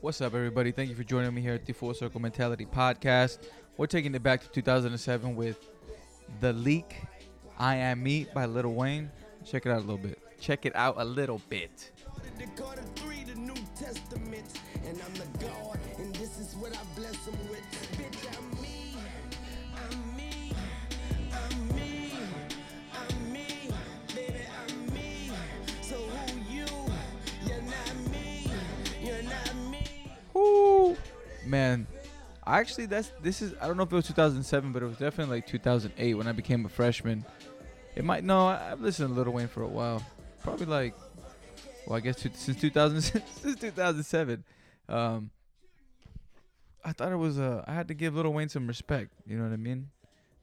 What's up, everybody? Thank you for joining me here at the Full Circle Mentality Podcast. We're taking it back to 2007 with The Leak I Am Me by Lil Wayne. Check it out a little bit. And I'm the God, and this is what I bless him with. Bitch, I'm me, I'm me, I'm me, I'm me, baby, I'm me. So who you? You're not me, you're not me. Woo! Man, actually, I don't know if it was 2007, but it was definitely like 2008 when I became a freshman. I've listened to Lil Wayne for a while. Probably like, well, I guess since 2007. I thought it was I had to give Lil Wayne some respect, you know what I mean?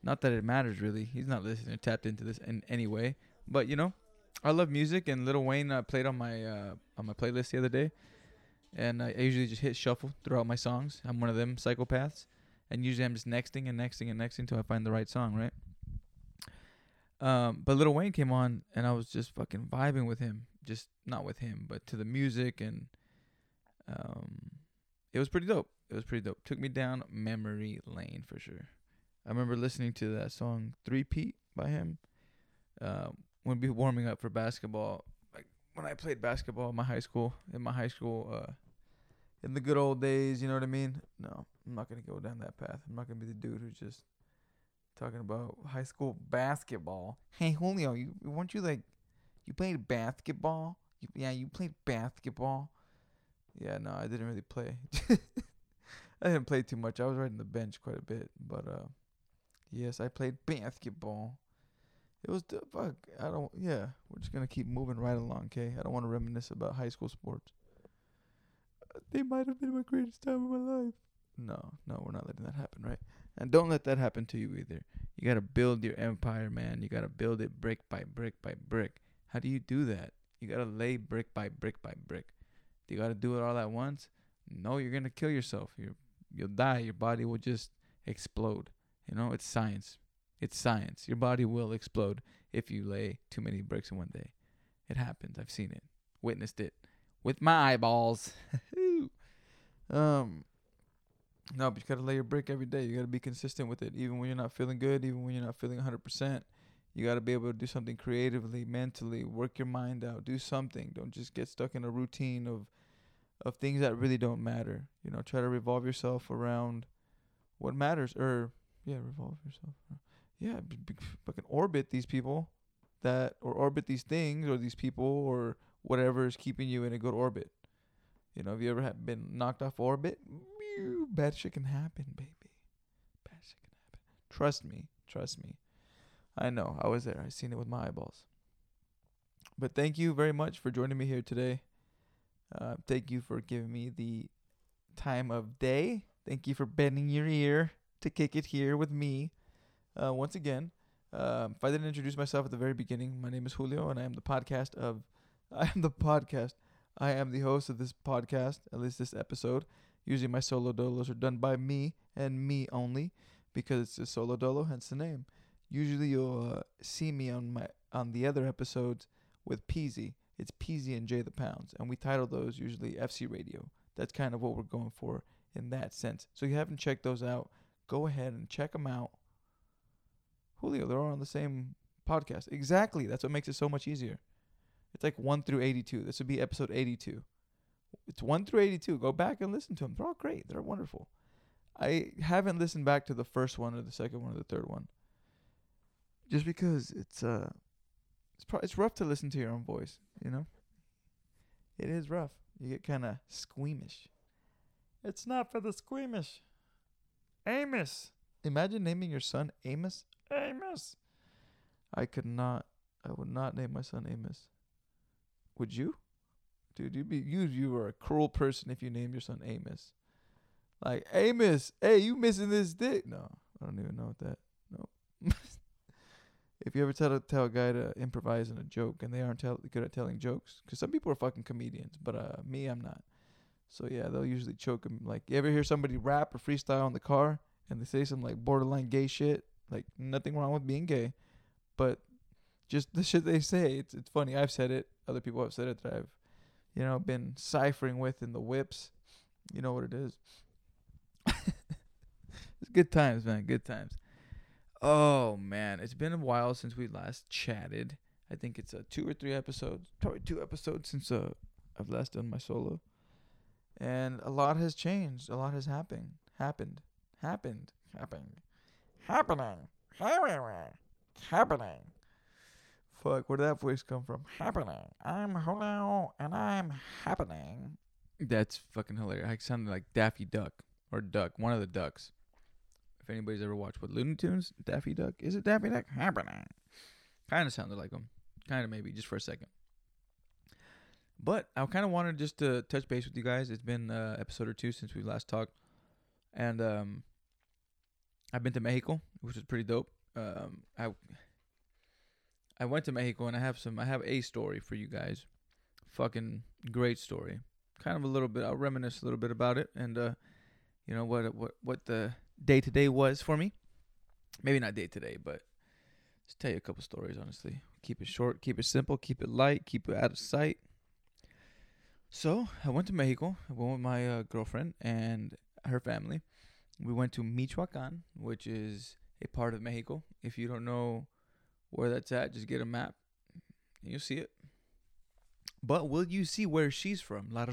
Not that it matters really. He's not listening or tapped into this in any way. But you know, I love music, and Lil Wayne played on my playlist the other day. And I usually just hit shuffle throughout my songs. I'm one of them psychopaths, and usually I'm just nexting until I find the right song, right? But Lil Wayne came on, and I was just fucking vibing with him. Just not with him, but to the music, and it was pretty dope. Took me down memory lane for sure. I remember listening to that song "Three Pete" by him when we were warming up for basketball. Like when I played basketball in my high school, in the good old days, you know what I mean? No, I'm not gonna go down that path. I'm not gonna be the dude who's just talking about high school basketball. Hey Julio, you played basketball? You played basketball. Yeah, no, I didn't really play. I didn't play too much. I was riding the bench quite a bit. But, yes, I played basketball. It was the fuck. We're just going to keep moving right along, okay? I don't want to reminisce about high school sports. They might have been my greatest time of my life. No, we're not letting that happen, right? And don't let that happen to you either. You got to build your empire, man. You got to build it brick by brick by brick. How do you do that? You got to lay brick by brick by brick. You got to do it all at once? No, you're going to kill yourself. You'll die. Your body will just explode. You know, it's science. Your body will explode if you lay too many bricks in one day. It happens. I've seen it. Witnessed it. With my eyeballs. No, but you got to lay your brick every day. You got to be consistent with it. Even when you're not feeling good, even when you're not feeling 100%. You got to be able to do something creatively, mentally, work your mind out, do something. Don't just get stuck in a routine of things that really don't matter. You know, try to revolve yourself around what matters. Revolve yourself. Yeah, fucking orbit these people orbit these things or these people or whatever is keeping you in a good orbit. You know, have you ever been knocked off orbit? Bad shit can happen, baby. Trust me. I know. I was there. I seen it with my eyeballs. But thank you very much for joining me here today. Thank you for giving me the time of day. Thank you for bending your ear to kick it here with me. Once again, if I didn't introduce myself at the very beginning, my name is Julio, and I am the host of this podcast, at least this episode. Usually my solo dolos are done by me and me only, because it's a solo dolo, hence the name. Usually you'll see me on the other episodes with Peezy. It's Peezy and Jay the Pounds, and we title those usually FC Radio. That's kind of what we're going for in that sense. So if you haven't checked those out, go ahead and check them out. Julio, they're all on the same podcast. Exactly. That's what makes it so much easier. It's like 1 through 82. This would be episode 82. It's 1 through 82. Go back and listen to them. They're all great. They're wonderful. I haven't listened back to the first one or the second one or the third one. Just because it's rough to listen to your own voice, you know? It is rough. You get kind of squeamish. It's not for the squeamish. Amos. Imagine naming your son Amos. Amos. I would not name my son Amos. Would you? Dude, you are a cruel person if you name your son Amos. Like, Amos, hey, you missing this dick? No, I don't even know what that. No. If you ever tell a guy to improvise on a joke and they aren't good at telling jokes, because some people are fucking comedians, but me, I'm not. So yeah, they'll usually choke him. Like, you ever hear somebody rap or freestyle in the car and they say some like borderline gay shit? Like, nothing wrong with being gay, but just the shit they say, it's funny. I've said it. Other people have said it that I've, been ciphering with in the whips. You know what it is. It's good times, man. Good times. Oh, man. It's been a while since we last chatted. I think it's 2 or 3 episodes. Probably 2 episodes since I've last done my solo. And a lot has changed. A lot has happened. Happening. Fuck, where did that voice come from? Happening. I'm hello and I'm happening. That's fucking hilarious. I sounded like Daffy Duck or Duck, one of the ducks. If anybody's ever watched what Looney Tunes, Daffy Duck, is it Daffy Duck? Happening. Kind of sounded like him. Kind of maybe just for a second. But I kind of wanted just to touch base with you guys. It's been an episode or 2 since we last talked. And I've been to Mexico, which is pretty dope. I went to Mexico, and I have a story for you guys. Fucking great story. Kind of a little bit. I'll reminisce a little bit about it, and you know what the day to day was for me. Maybe not day to day, but just tell you a couple stories. Honestly, keep it short, keep it simple, keep it light, keep it out of sight. So I went to Mexico. I went with my girlfriend and her family. We went to Michoacán, which is a part of Mexico. If you don't know where that's at, just get a map and you'll see it. But will you see where she's from? I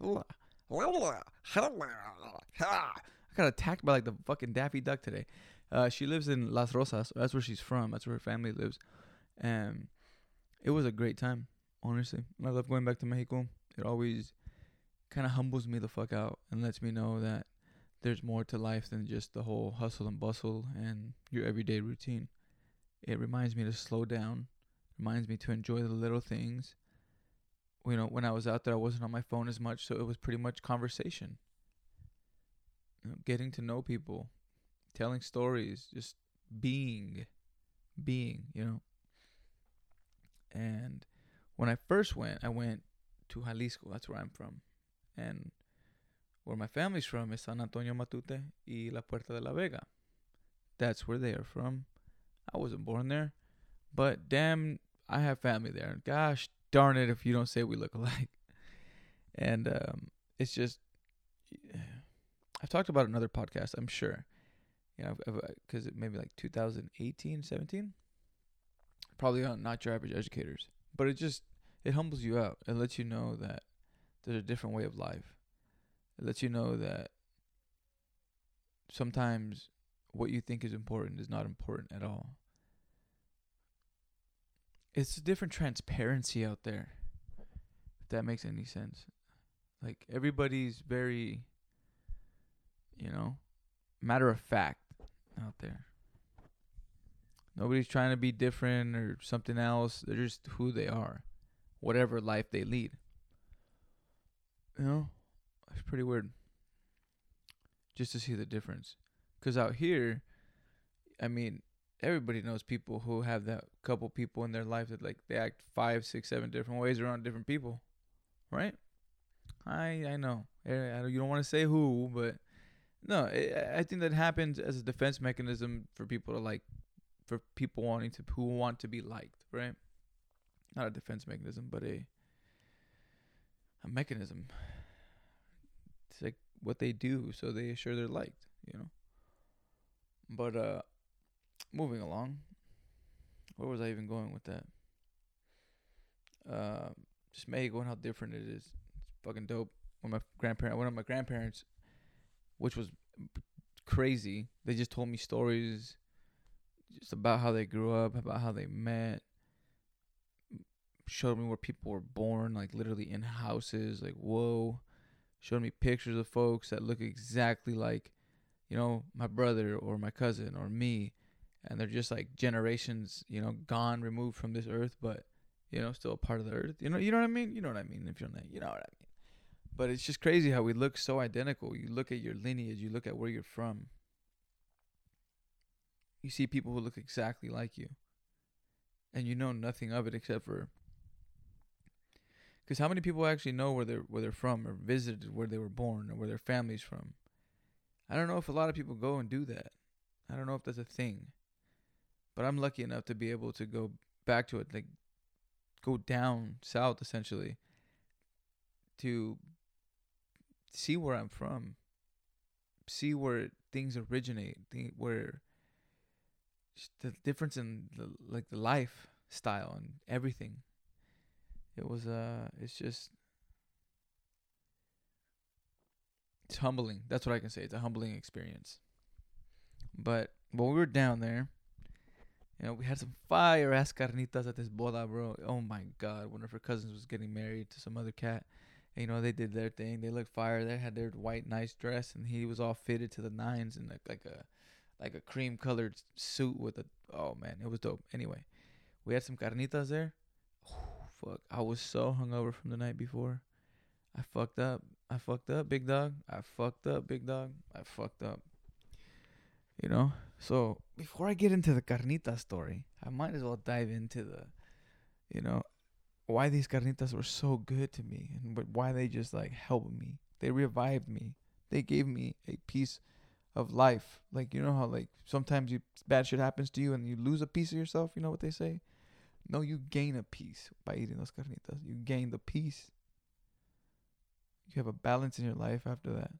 got attacked by like the fucking Daffy Duck today. She lives in Las Rosas. That's where she's from. That's where her family lives. And it was a great time, honestly. I love going back to Mexico. It always kind of humbles me the fuck out and lets me know that there's more to life than just the whole hustle and bustle and your everyday routine. It reminds me to slow down, reminds me to enjoy the little things. You know, when I was out there, I wasn't on my phone as much, so it was pretty much conversation. You know, getting to know people, telling stories, just being, you know. And when I went to Jalisco. That's where I'm from. And where my family's from is San Antonio Matute y La Puerta de la Vega. That's where they are from. I wasn't born there, but damn, I have family there. Gosh darn it if you don't say we look alike. And it's just, I've talked about another podcast, I'm sure. You know, because it maybe like 2018, 17? Probably on Not Your Average Educators. But it humbles you out. It lets you know that there's a different way of life. It lets you know that sometimes what you think is important is not important at all. It's a different transparency out there, if that makes any sense. Like, everybody's very, you know, matter of fact out there. Nobody's trying to be different or something else. They're just who they are, whatever life they lead. You know, it's pretty weird just to see the difference. Because out here, I mean, everybody knows people who have that couple people in their life that, like, they act 5, 6, 7 different ways around different people, right? I know. You don't want to say who, but no, I think that happens as a defense mechanism for people to, like, for people who want to be liked, right? Not a defense mechanism, but a mechanism. It's like what they do so they assure they're liked, you know? But moving along, where was I even going with that? Just Mexico and how different it is. It's fucking dope. I went with my grandparents, which was crazy. They just told me stories just about how they grew up, about how they met. Showed me where people were born, like literally in houses, like whoa. Showed me pictures of folks that look exactly like, you know, my brother or my cousin or me. And they're just like generations, you know, gone, removed from this earth, but, you know, still a part of the earth. You know what I mean? You know what I mean? If you're not, you know what I mean? But it's just crazy how we look so identical. You look at your lineage, you look at where you're from. You see people who look exactly like you. And you know nothing of it except for, because how many people actually know where they're from or visited where they were born or where their family's from? I don't know if a lot of people go and do that. I don't know if that's a thing. But I'm lucky enough to be able to go back to it, like go down south essentially to see where I'm from, see where things originate, where the difference in the lifestyle and everything. It was it's humbling. That's what I can say. It's a humbling experience. But when we were down there, you know, we had some fire ass carnitas at this boda, bro. Oh my god, one of her cousins was getting married to some other cat. And, you know, they did their thing. They looked fire. They had their white nice dress, and he was all fitted to the nines in like a cream colored suit with a. Oh man, it was dope. Anyway, we had some carnitas there. Oh, fuck, I was so hungover from the night before. I fucked up, big dog. You know, so before I get into the carnita story, I might as well dive into the, you know, why these carnitas were so good to me and why they just like helped me. They revived me. They gave me a piece of life. Like, you know how like sometimes bad shit happens to you and you lose a piece of yourself. You know what they say? No, you gain a piece by eating those carnitas. You gain the peace. You have a balance in your life after that.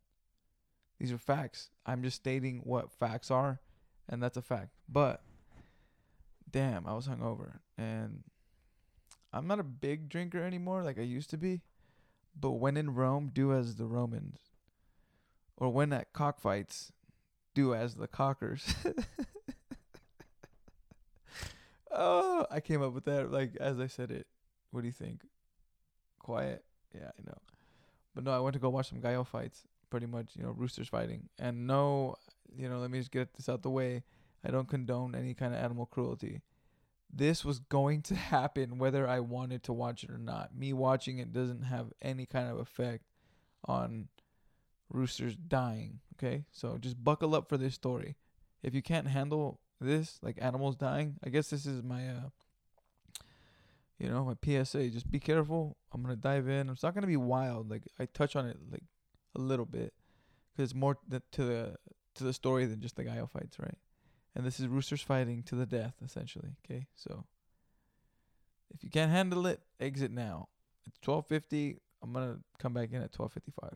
These are facts. I'm just stating what facts are, and that's a fact. But, damn, I was hungover. And I'm not a big drinker anymore like I used to be. But when in Rome, do as the Romans. Or when at cockfights, do as the cockers. Oh, I came up with that like as I said it. What do you think? Quiet? Yeah, I know. But no, I went to go watch some gallo fights. Pretty much, you know, roosters fighting. And no, you know, let me just get this out the way. I don't condone any kind of animal cruelty. This was going to happen whether I wanted to watch it or not. Me watching it doesn't have any kind of effect on roosters dying, okay? So just buckle up for this story. If you can't handle this, like animals dying, I guess this is my, you know, my PSA. Just be careful. I'm going to dive in. It's not going to be wild. Like, I touch on it, like, a little bit, because it's more to the story than just the gallo fights, right? And this is roosters fighting to the death, essentially. Okay, so if you can't handle it, exit now. It's 12:50. I'm gonna come back in at 12:55.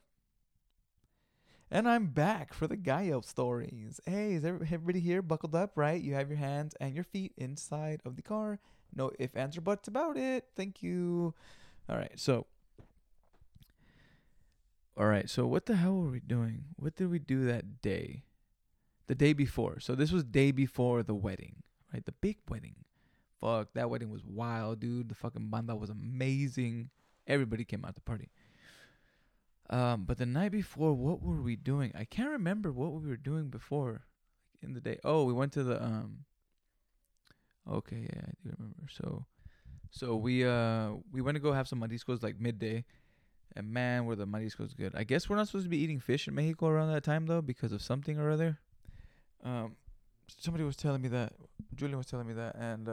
And I'm back for the gallo stories. Hey, is everybody here buckled up? Right, you have your hands and your feet inside of the car. No ifs, ands, or buts about it. Thank you. All right, so. All right, so what the hell were we doing? What did we do that day? The day before. So this was day before the wedding, right? The big wedding. Fuck, that wedding was wild, dude. The fucking banda was amazing. Everybody came out to party. But the night before, what were we doing? I can't remember what we were doing before in the day. Oh, we went to the... Okay, yeah, I do remember. So we went to go have some mariscos like midday. And man, were the mariscos good. I guess we're not supposed to be eating fish in Mexico around that time, though, because of something or other. Somebody was telling me that. Julian was telling me that. And,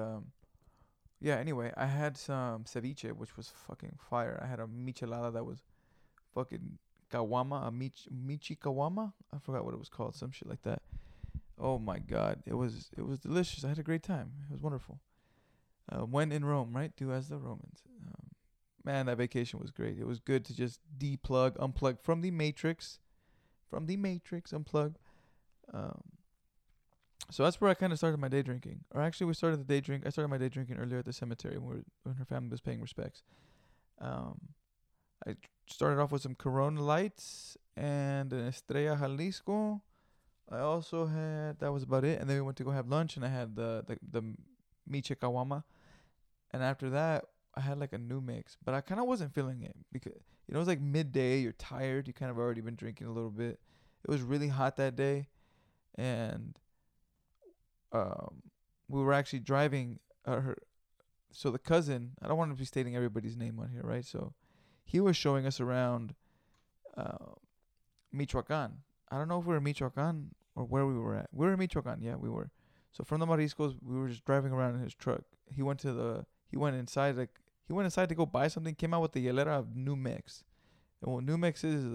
yeah, anyway, I had some ceviche, which was fucking fire. I had a michelada that was fucking kawama, a michi kawama. I forgot what it was called, some shit like that. Oh, my God. It was delicious. I had a great time. It was wonderful. When in Rome, right? Do as the Romans. Man, that vacation was great. It was good to just deplug, unplug from the matrix. Unplug. So that's where I kind of started my day drinking. Or actually, we started the day drink. I started my day drinking earlier at the cemetery when her family was paying respects. I started off with some Corona Lights and an Estrella Jalisco. I also had... That was about it. And then we went to go have lunch, and I had the miche kawama. And after that, I had like a New Mix, but I kind of wasn't feeling it because, you know, it was like midday. You're tired. You kind of already been drinking a little bit. It was really hot that day. And we were actually driving. So the cousin, I don't want to be stating everybody's name on here, right? So he was showing us around Michoacán. I don't know if we were in Michoacán or where we were at. We were in Michoacán. Yeah, we were. So from the Mariscos, we were just driving around in his truck. He went inside to go buy something, came out with the hielera of New Mix. And what New Mix is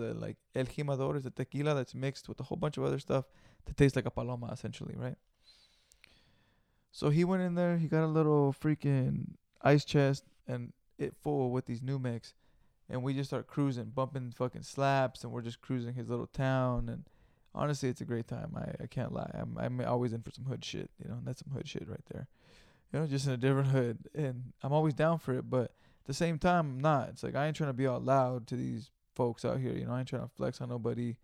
El Jimador is the tequila that's mixed with a whole bunch of other stuff that tastes like a paloma, essentially, right? So he went in there, he got a little freaking ice chest, and it full with these New Mix. And we just start cruising, bumping fucking slaps, and we're just cruising his little town. And honestly, it's a great time. I can't lie. I'm always in for some hood shit, you know, and that's some hood shit right there. You know, just in a different hood. And I'm always down for it, but at the same time, I'm not. It's like, I ain't trying to be all loud to these folks out here. You know, I ain't trying to flex on nobody.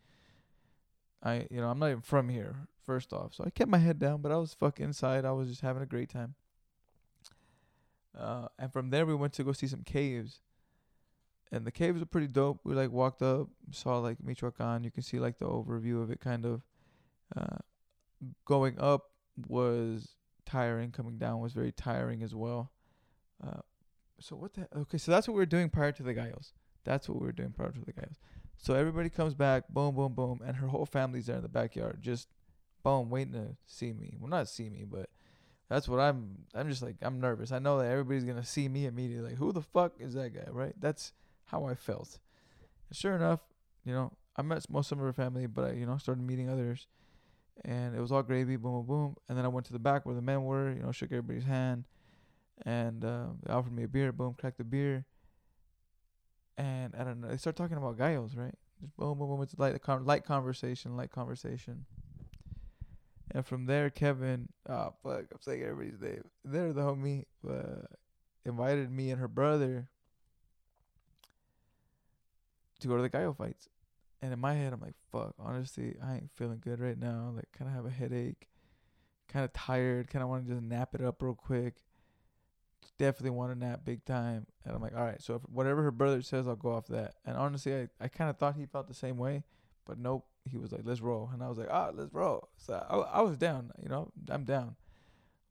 You know, I'm not even from here, first off. So I kept my head down, but I was fucking inside. I was just having a great time. And from there, we went to go see some caves. And the caves were pretty dope. We, like, walked up, saw, like, Michoacán. You can see, like, the overview of it, kind of. Going up was tiring. Coming down was very tiring as well. So what the... Okay, so that's what we were doing prior to the Gallos. So everybody comes back, boom, boom, boom. And her whole family's there in the backyard, just, boom, waiting to see me. Well, not see me, but... That's what I'm just like, I'm nervous. I know that everybody's going to see me immediately. Like, who the fuck is that guy, right? That's how I felt. And sure enough, you know, I met most of her family, but I, you know, started meeting others. And it was all gravy, boom, boom, boom. And then I went to the back where the men were, you know, shook everybody's hand. And they offered me a beer, boom, cracked the beer. And I don't know, they start talking about Gallos, right? Just boom, boom, boom. It's like light conversation, light conversation. And from there, Kevin, oh, fuck, I'm saying everybody's name. There, the homie invited me and her brother to go to the Gallo fights. And in my head, I'm like, fuck, honestly, I ain't feeling good right now. Like, kind of have a headache, kind of tired, kind of want to just nap it up real quick. Definitely want to nap big time. And I'm like, all right, so if whatever her brother says, I'll go off that. And honestly, I kind of thought he felt the same way, but nope. He was like, let's roll. And I was like, ah, let's roll. So I was down, you know, I'm down.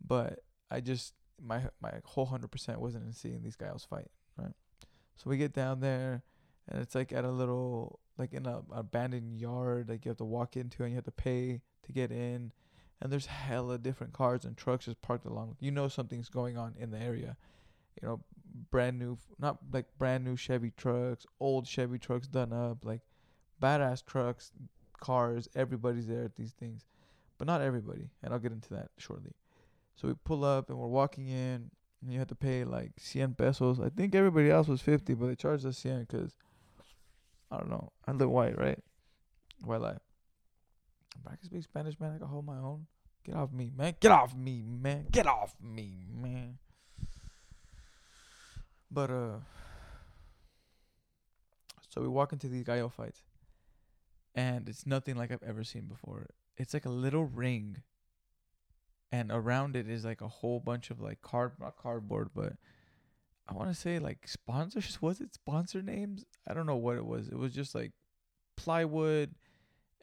But I just, my whole 100% wasn't in seeing these guys fight, right? So we get down there, and it's like at a little, like in an abandoned yard, like you have to walk into, and you have to pay to get in. And there's hella different cars and trucks just parked along. You know something's going on in the area. You know, brand new, not like brand new Chevy trucks, old Chevy trucks done up, like badass trucks, cars, everybody's there at these things, but not everybody, and I'll get into that shortly. So we pull up and we're walking in, and you have to pay like 100 pesos. I think everybody else was 50, but they charged us 100 because I don't know. I live white, right? White life. If I can speak Spanish, man, I can hold my own. Get off me, man. Get off me, man. Get off me, man. But so we walk into these Gallo fights. And it's nothing like I've ever seen before. It's like a little ring. And around it is like a whole bunch of like not cardboard, but I want to say like sponsors. Was it sponsor names? I don't know what it was. It was just like plywood,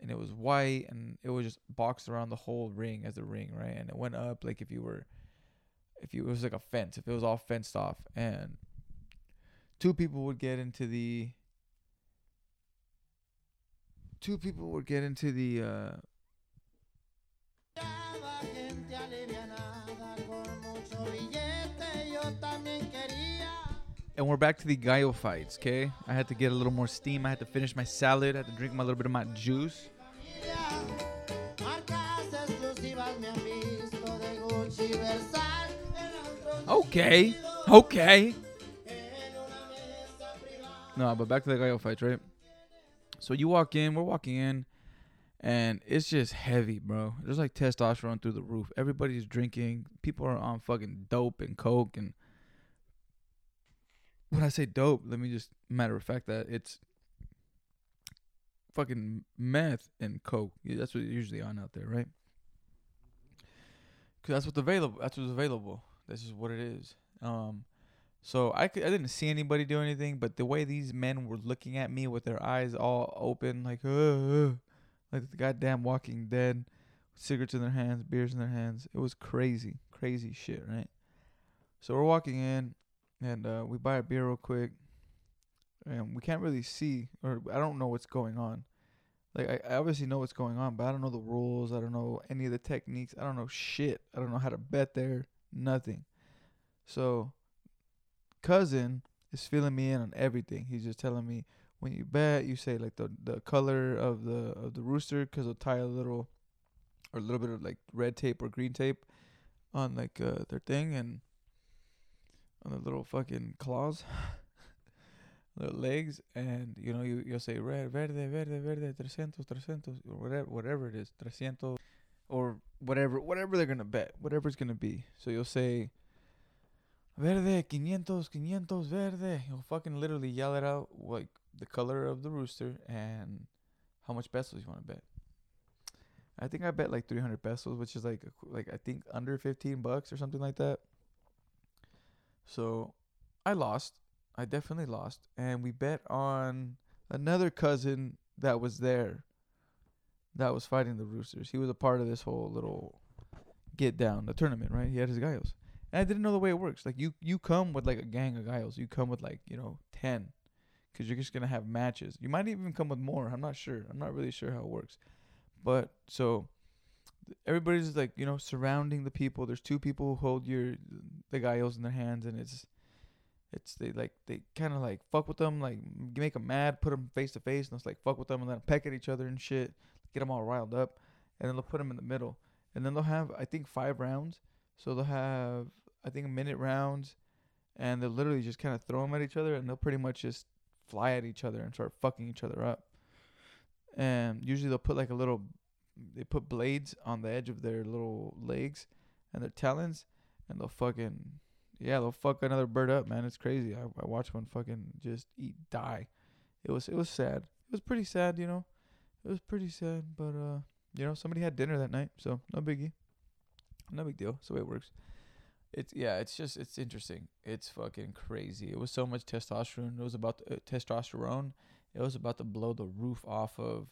and it was white, and it was just boxed around the whole ring as a ring, right? And it went up like it was like a fence, if it was all fenced off. And two people would get into the and we're back to the Gallo fights, okay? I had to get a little more steam. I had to finish my salad. I had to drink my little bit of my juice. Okay. No, but back to the Gallo fights, right? So you walk in, we're walking in, and it's just heavy, bro. There's like testosterone through the roof. Everybody's drinking. People are on fucking dope and coke. And when I say dope, let me just matter of fact that it's fucking meth and coke. Yeah, that's what you're usually on out there, right? Because that's what's available. This is what it is. So I didn't see anybody do anything, but the way these men were looking at me with their eyes all open, like the goddamn Walking Dead, cigarettes in their hands, beers in their hands. It was crazy, crazy shit, right? So we're walking in, and we buy a beer real quick, and we can't really see, or I don't know what's going on. Like, I obviously know what's going on, but I don't know the rules. I don't know any of the techniques. I don't know shit. I don't know how to bet there. Nothing. So... cousin is filling me in on everything. He's just telling me, when you bet, you say like the color of the rooster, because they'll tie a little bit of like red tape or green tape on like their thing and on their little fucking claws their legs, and you know, you'll say red, verde, verde, verde, 300, or whatever it is, 300, or whatever they're gonna bet, whatever it's gonna be. So you'll say verde, 500, verde. You'll fucking literally yell it out, like the color of the rooster and how much pesos you want to bet. I think I bet like 300 pesos, which is like I think under $15 or something like that. So I lost. I definitely lost. And we bet on another cousin that was there, that was fighting the roosters. He was a part of this whole little get down, the tournament, right? He had his gallos. And I didn't know the way it works. Like, you come with like a gang of gallos. You come with like, 10, because you're just going to have matches. You might even come with more. I'm not sure. I'm not really sure how it works. But so everybody's like, surrounding the people. There's two people who hold the gallos in their hands, and they kind of like fuck with them, like make them mad, put them face to face, and it's like fuck with them and let them peck at each other and shit, get them all riled up, and then they'll put them in the middle, and then they'll have I think 5 rounds. So they'll have I think minute rounds, and they'll literally just kind of throw them at each other, and they'll pretty much just fly at each other and start fucking each other up. And usually they'll put like they put blades on the edge of their little legs and their talons, and they'll fuck another bird up, man. It's crazy. I watched one fucking just die. It was sad. It was pretty sad, It was pretty sad, but somebody had dinner that night, so no biggie, no big deal. That's the way it works. It's interesting. It's fucking crazy. It was so much testosterone. It was about testosterone. It was about to blow the roof off of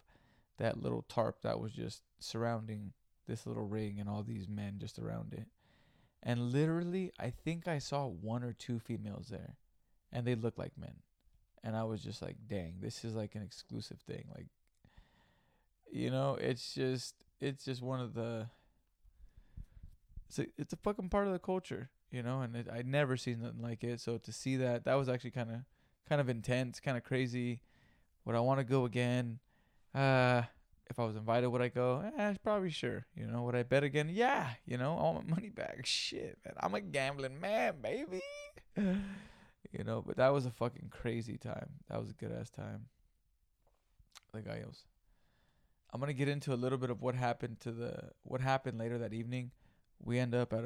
that little tarp that was just surrounding this little ring and all these men just around it. And literally, I think I saw 1 or 2 females there, and they looked like men. And I was just like, dang, this is like an exclusive thing. Like, it's just one of the, it's a fucking part of the culture, and I'd never seen nothing like it. So to see that was actually kind of intense, kind of crazy. Would I want to go again? If I was invited, would I go? Probably sure. Would I bet again? Yeah. I want my money back. Shit, man. I'm a gambling man, baby. But that was a fucking crazy time. That was a good ass time. The gallos. I'm gonna get into a little bit of what happened later that evening. We end up at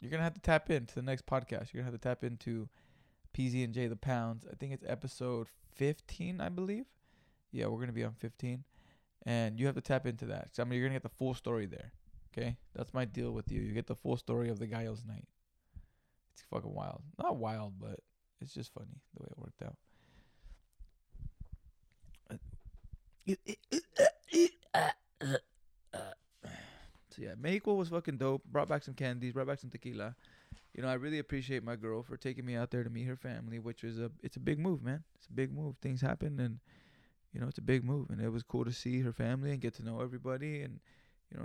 you're gonna have to tap into the next podcast. You're gonna have to tap into Peezy and Jay the Pounds. I think it's episode 15, I believe. Yeah, we're going to be on 15. And you have to tap into that. So, you're going to get the full story there. Okay? That's my deal with you. You get the full story of the Gallos night. It's fucking wild. Not wild, but it's just funny the way it worked out. So, yeah, Mexico was fucking dope. Brought back some candies. Brought back some tequila. I really appreciate my girl for taking me out there to meet her family, which is it's a big move, man. It's a big move. Things happen, and it's a big move, and it was cool to see her family and get to know everybody, and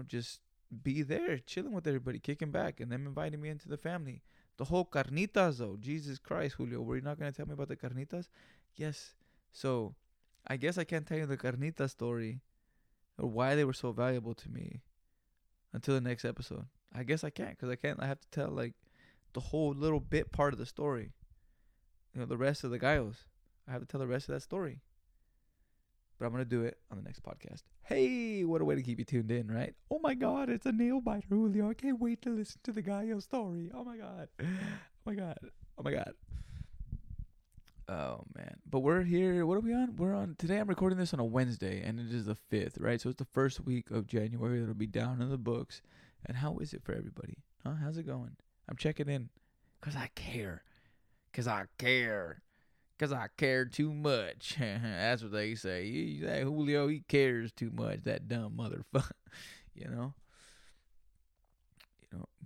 just be there, chilling with everybody, kicking back, and them inviting me into the family. The whole carnitas, though, Jesus Christ, Julio, were you not gonna tell me about the carnitas? Yes. So, I guess I can't tell you the carnitas story or why they were so valuable to me until the next episode. I guess I can't, because I have to tell like the whole little bit part of the story. The rest of the gallos. I have to tell the rest of that story. But I'm going to do it on the next podcast. Hey, what a way to keep you tuned in, right? Oh my God, it's a nail biter, Julio. I can't wait to listen to the gallo story. Oh my God. Oh my God. Oh my God. Oh man. But we're here. What are we on? We're on today. I'm recording this on a Wednesday, and it is the 5th, right? So it's the first week of January. That'll be down in the books. And how is it for everybody? Huh? How's it going? I'm checking in because I care, because I care too much. That's what they say. That Julio, he cares too much, that dumb motherfucker,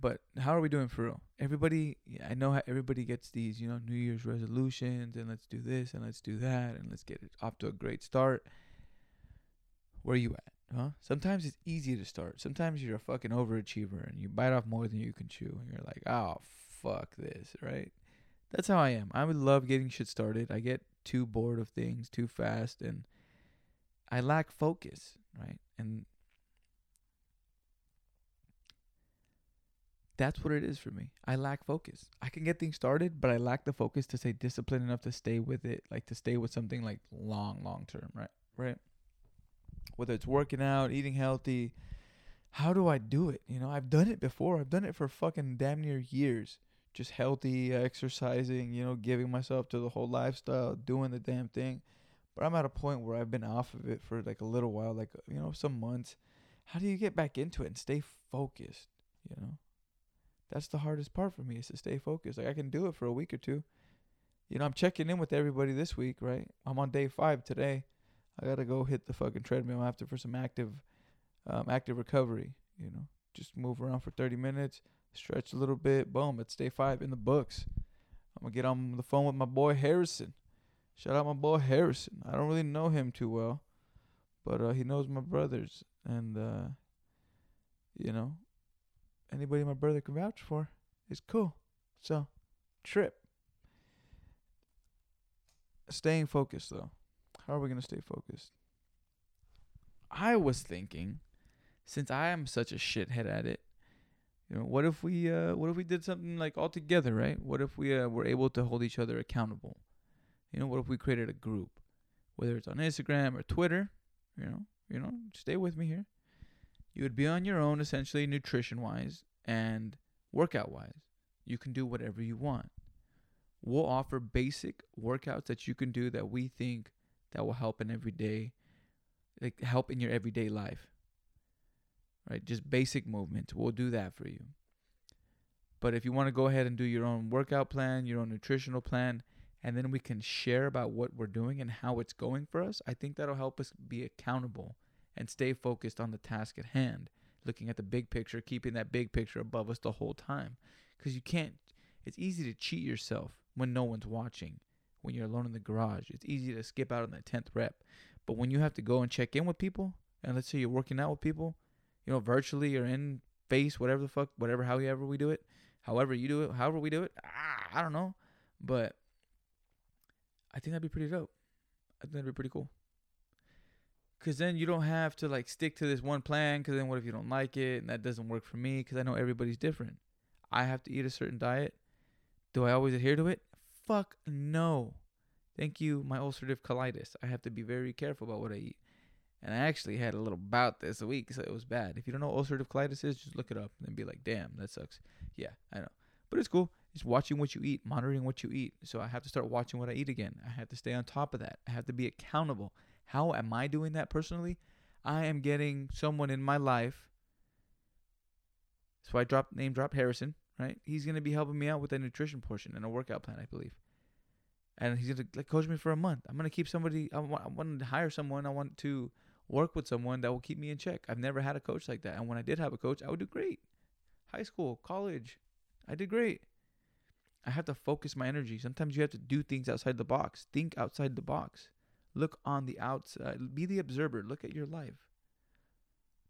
But how are we doing for real? Everybody, I know how everybody gets these, New Year's resolutions, and let's do this, and let's do that, and let's get it off to a great start. Where are you at? Huh? Sometimes it's easy to start. Sometimes you're a fucking overachiever and you bite off more than you can chew, and you're like, oh, fuck this, right? That's how I am. I would love getting shit started. I get too bored of things too fast, and I lack focus, right? And That's what it is for me. I lack focus. I can get things started, but I lack the focus to stay disciplined enough to stay with it, like to stay with something like long term, right? Whether it's working out, eating healthy, how do I do it? You know, I've done it before. I've done it for fucking damn near years. Just healthy, exercising, you know, giving myself to the whole lifestyle, doing the damn thing. But I'm at a point where I've been off of it for like a little while, like, you know, some months. How do you get back into it and stay focused, you know? That's the hardest part for me, is to stay focused. Like, I can do it for a week or two. You know, I'm checking in with everybody this week, right? I'm on day 5 today. I got to go hit the fucking treadmill after for some active recovery, you know. Just move around for 30 minutes, stretch a little bit. Boom, it's day 5 in the books. I'm going to get on the phone with my boy Harrison. Shout out my boy Harrison. I don't really know him too well, but he knows my brothers. And, you know, anybody my brother can vouch for is cool. So, trip. Staying focused, though. How are we going to stay focused? I was thinking, since I am such a shithead at it, you know, what if we did something like all together, right? What if we were able to hold each other accountable? You know, what if we created a group, whether it's on Instagram or Twitter? You know, stay with me here. You would be on your own, essentially, nutrition-wise and workout-wise. You can do whatever you want. We'll offer basic workouts that you can do that we think that will help in everyday, like help in your everyday life, right? Just basic movements. We'll do that for you. But if you want to go ahead and do your own workout plan, your own nutritional plan, and then we can share about what we're doing and how it's going for us, I think that'll help us be accountable and stay focused on the task at hand, looking at the big picture, keeping that big picture above us the whole time. Because you can't, it's easy to cheat yourself when no one's watching, when you're alone in the garage. It's easy to skip out on that 10th rep. But when you have to go and check in with people, and let's say you're working out with people, you know, virtually or in face, whatever the fuck, whatever, however we do it, however you do it, however we do it, I don't know. But I think that'd be pretty dope. I think that'd be pretty cool. Because then you don't have to, like, stick to this one plan, because then what if you don't like it and that doesn't work for me? Because I know everybody's different. I have to eat a certain diet. Do I always adhere to it? Fuck no. Thank you, my ulcerative colitis. I have to be very careful about what I eat. And I actually had a little bout this week, so it was bad. If you don't know what ulcerative colitis is, just look it up and then be like, damn, that sucks. Yeah, I know. But it's cool. It's watching what you eat, monitoring what you eat. So I have to start watching what I eat again. I have to stay on top of that. I have to be accountable. How am I doing that personally? I am getting someone in my life. So I name dropped Harrison, right? He's going to be helping me out with the nutrition portion and a workout plan, I believe. And he's going to coach me for a month. I'm going to keep somebody. I want to hire someone. I want to work with someone that will keep me in check. I've never had a coach like that. And when I did have a coach, I would do great. High school, college, I did great. I have to focus my energy. Sometimes you have to do things outside the box. Think outside the box. Look on the outside. Be the observer. Look at your life.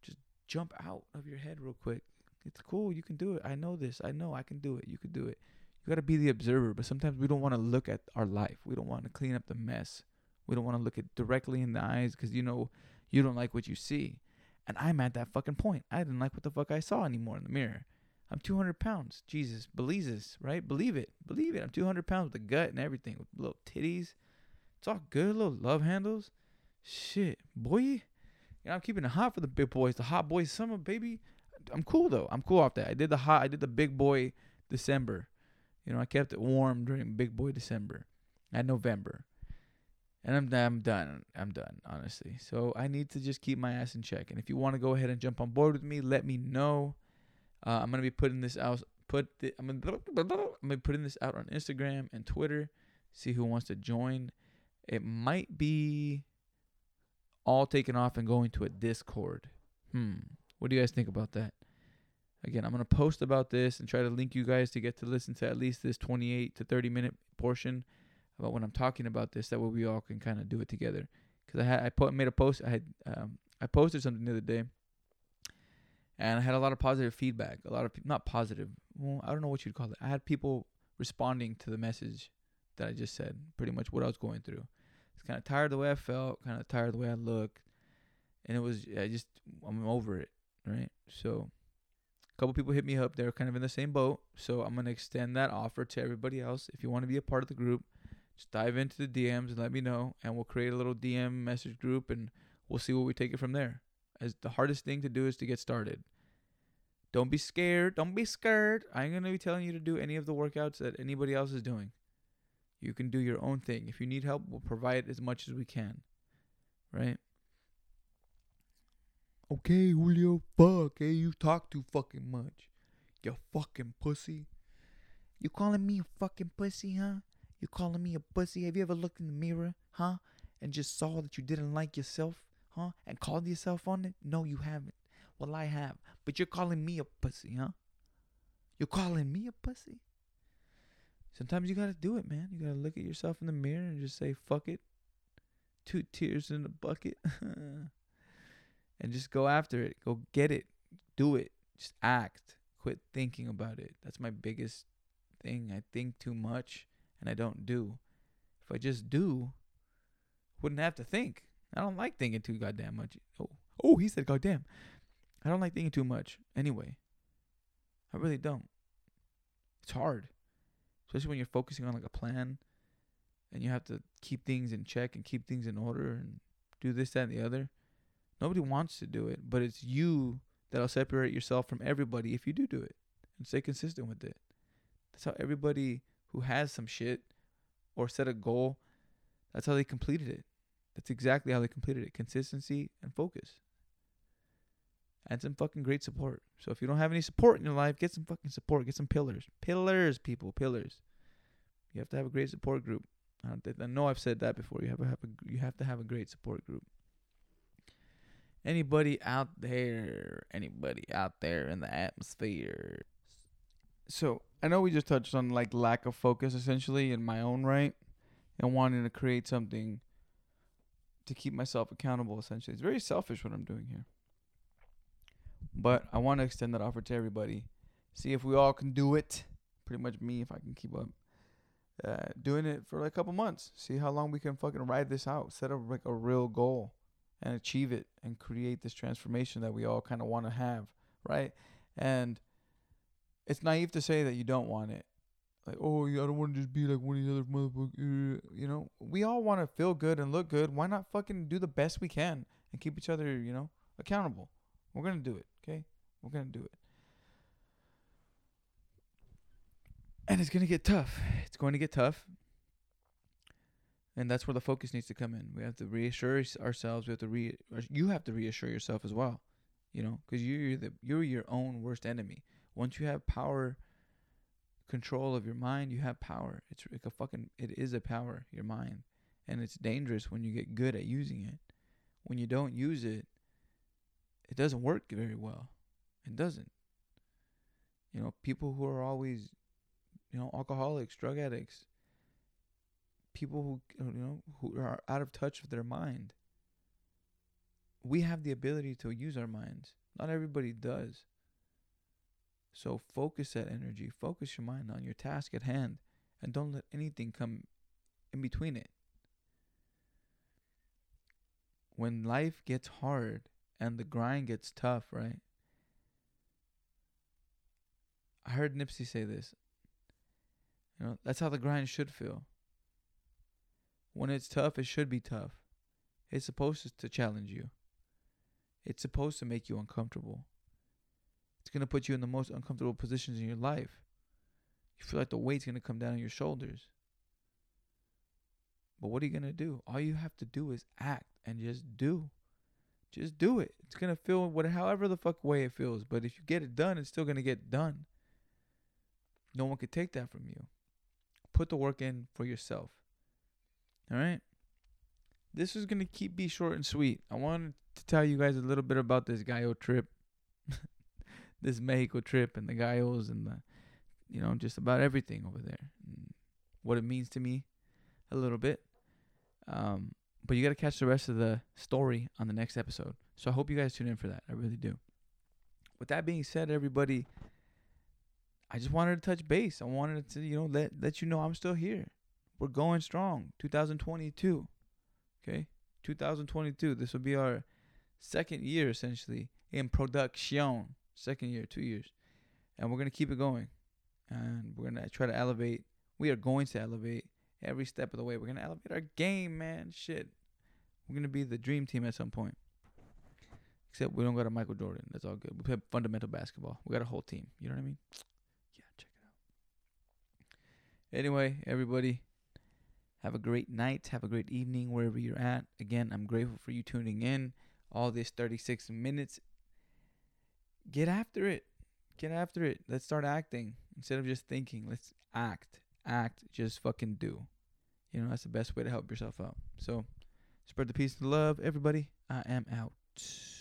Just jump out of your head real quick. It's cool. You can do it. I know this. I know I can do it. You can do it. You got to be the observer. But sometimes we don't want to look at our life. We don't want to clean up the mess. We don't want to look it directly in the eyes because, you know, you don't like what you see. And I'm at that fucking point. I didn't like what the fuck I saw anymore in the mirror. I'm 200 pounds. Jesus. Believe this, right? Believe it. Believe it. I'm 200 pounds with a gut and everything. With little titties. It's all good, little love handles. Shit, boy. You know, I'm keeping it hot for the big boys, the hot boys summer, baby. I'm cool, though. I'm cool off that. I did the big boy December. You know, I kept it warm during big boy December and November. And I'm done, honestly. So I need to just keep my ass in check. And if you want to go ahead and jump on board with me, let me know. I'm going to be putting this out. I'm putting this out on Instagram and Twitter. See who wants to join. It might be all taken off and going to a Discord. What do you guys think about that? Again, I'm going to post about this and try to link you guys to get to listen to at least this 28 to 30-minute portion about when I'm talking about this. That way we all can kind of do it together. Because I made a post. I posted something the other day, and I had a lot of positive feedback. A lot of people, not positive. Well, I don't know what you'd call it. I had people responding to the message that I just said, pretty much what I was going through. It's kind of tired the way I felt, kind of tired the way I looked, and I'm over it, right? So A couple people hit me up. They're kind of in the same boat. So I'm going to extend that offer to everybody else. If you want to be a part of the group, just dive into the DMs and let me know. And we'll create a little DM message group and we'll see where we take it from there. As the hardest thing to do is to get started. Don't be scared. Don't be scared. I ain't going to be telling you to do any of the workouts that anybody else is doing. You can do your own thing. If you need help, we'll provide as much as we can. Right? Okay, Julio, fuck. Hey, you talk too fucking much. You fucking pussy. You calling me a fucking pussy, huh? You calling me a pussy? Have you ever looked in the mirror, huh? And just saw that you didn't like yourself, huh? And called yourself on it? No, you haven't. Well, I have. But you're calling me a pussy, huh? You're calling me a pussy? Sometimes you gotta do it, man. You gotta look at yourself in the mirror and just say, fuck it. 2 tears in a bucket. And just go after it. Go get it. Do it. Just act. Quit thinking about it. That's my biggest thing. I think too much and I don't do. If I just do, I wouldn't have to think. I don't like thinking too goddamn much. Oh, he said goddamn. I don't like thinking too much. Anyway, I really don't. It's hard. Especially when you're focusing on like a plan and you have to keep things in check and keep things in order and do this, that, and the other. Nobody wants to do it, but it's you that'll separate yourself from everybody if you do it and stay consistent with it. That's how everybody who has some shit or set a goal, that's how they completed it. That's exactly how they completed it. Consistency and focus. And some fucking great support. So if you don't have any support in your life, get some fucking support. Get some pillars. Pillars, people. Pillars. You have to have a great support group. I know I've said that before. You have to have a great support group. Anybody out there in the atmosphere. So I know we just touched on like lack of focus essentially in my own right. And wanting to create something to keep myself accountable essentially. It's very selfish what I'm doing here. But I want to extend that offer to everybody. See if we all can do it. Pretty much me if I can keep up. Doing it for like a couple months. See how long we can fucking ride this out. Set up like a real goal. And achieve it. And create this transformation that we all kind of want to have. Right? And it's naive to say that you don't want it. Like, oh, yeah, I don't want to just be like one of these other motherfuckers. You know? We all want to feel good and look good. Why not fucking do the best we can? And keep each other, you know, accountable. We're going to do it, okay? We're going to do it. And it's going to get tough. It's going to get tough. And that's where the focus needs to come in. We have to reassure ourselves. You have to reassure yourself as well, you know, because you're your own worst enemy. Once you have power, control of your mind, you have power. It's like it is a power, your mind. And it's dangerous when you get good at using it. When you don't use it, it doesn't work very well. It doesn't. You know, people who are always, you know, alcoholics, drug addicts, people who are out of touch with their mind. We have the ability to use our minds. Not everybody does. So focus that energy. Focus your mind on your task at hand. And don't let anything come in between it. When life gets hard, and the grind gets tough, right? I heard Nipsey say this. You know, that's how the grind should feel. When it's tough, it should be tough. It's supposed to challenge you. It's supposed to make you uncomfortable. It's going to put you in the most uncomfortable positions in your life. You feel like the weight's going to come down on your shoulders. But what are you going to do? All you have to do is act and just do. Just do it. It's going to feel however the fuck way it feels. But if you get it done, it's still going to get done. No one could take that from you. Put the work in for yourself. All right? This is going to be short and sweet. I wanted to tell you guys a little bit about this Gallo trip. This Mexico trip and the Gallos and the, you know, just about everything over there. And what it means to me a little bit. But you got to catch the rest of the story on the next episode. So I hope you guys tune in for that. I really do. With that being said, everybody, I just wanted to touch base. I wanted to, you know, let you know I'm still here. We're going strong. 2022. Okay? 2022. This will be our 2nd year, essentially, in production. 2nd year, 2 years. and we're going to keep it going, and we're going to try to elevate. We are going to elevate every step of the way. We're going to elevate our game, man. Shit. We're going to be the dream team at some point. Except we don't got a Michael Jordan. That's all good. We play fundamental basketball. We got a whole team. You know what I mean? Yeah, check it out. Anyway, everybody, have a great night. Have a great evening wherever you're at. Again, I'm grateful for you tuning in. All this 36 minutes. Get after it. Get after it. Let's start acting. Instead of just thinking, let's act. Act. Just fucking do. You know, that's the best way to help yourself out. So, spread the peace and love, everybody. I am out.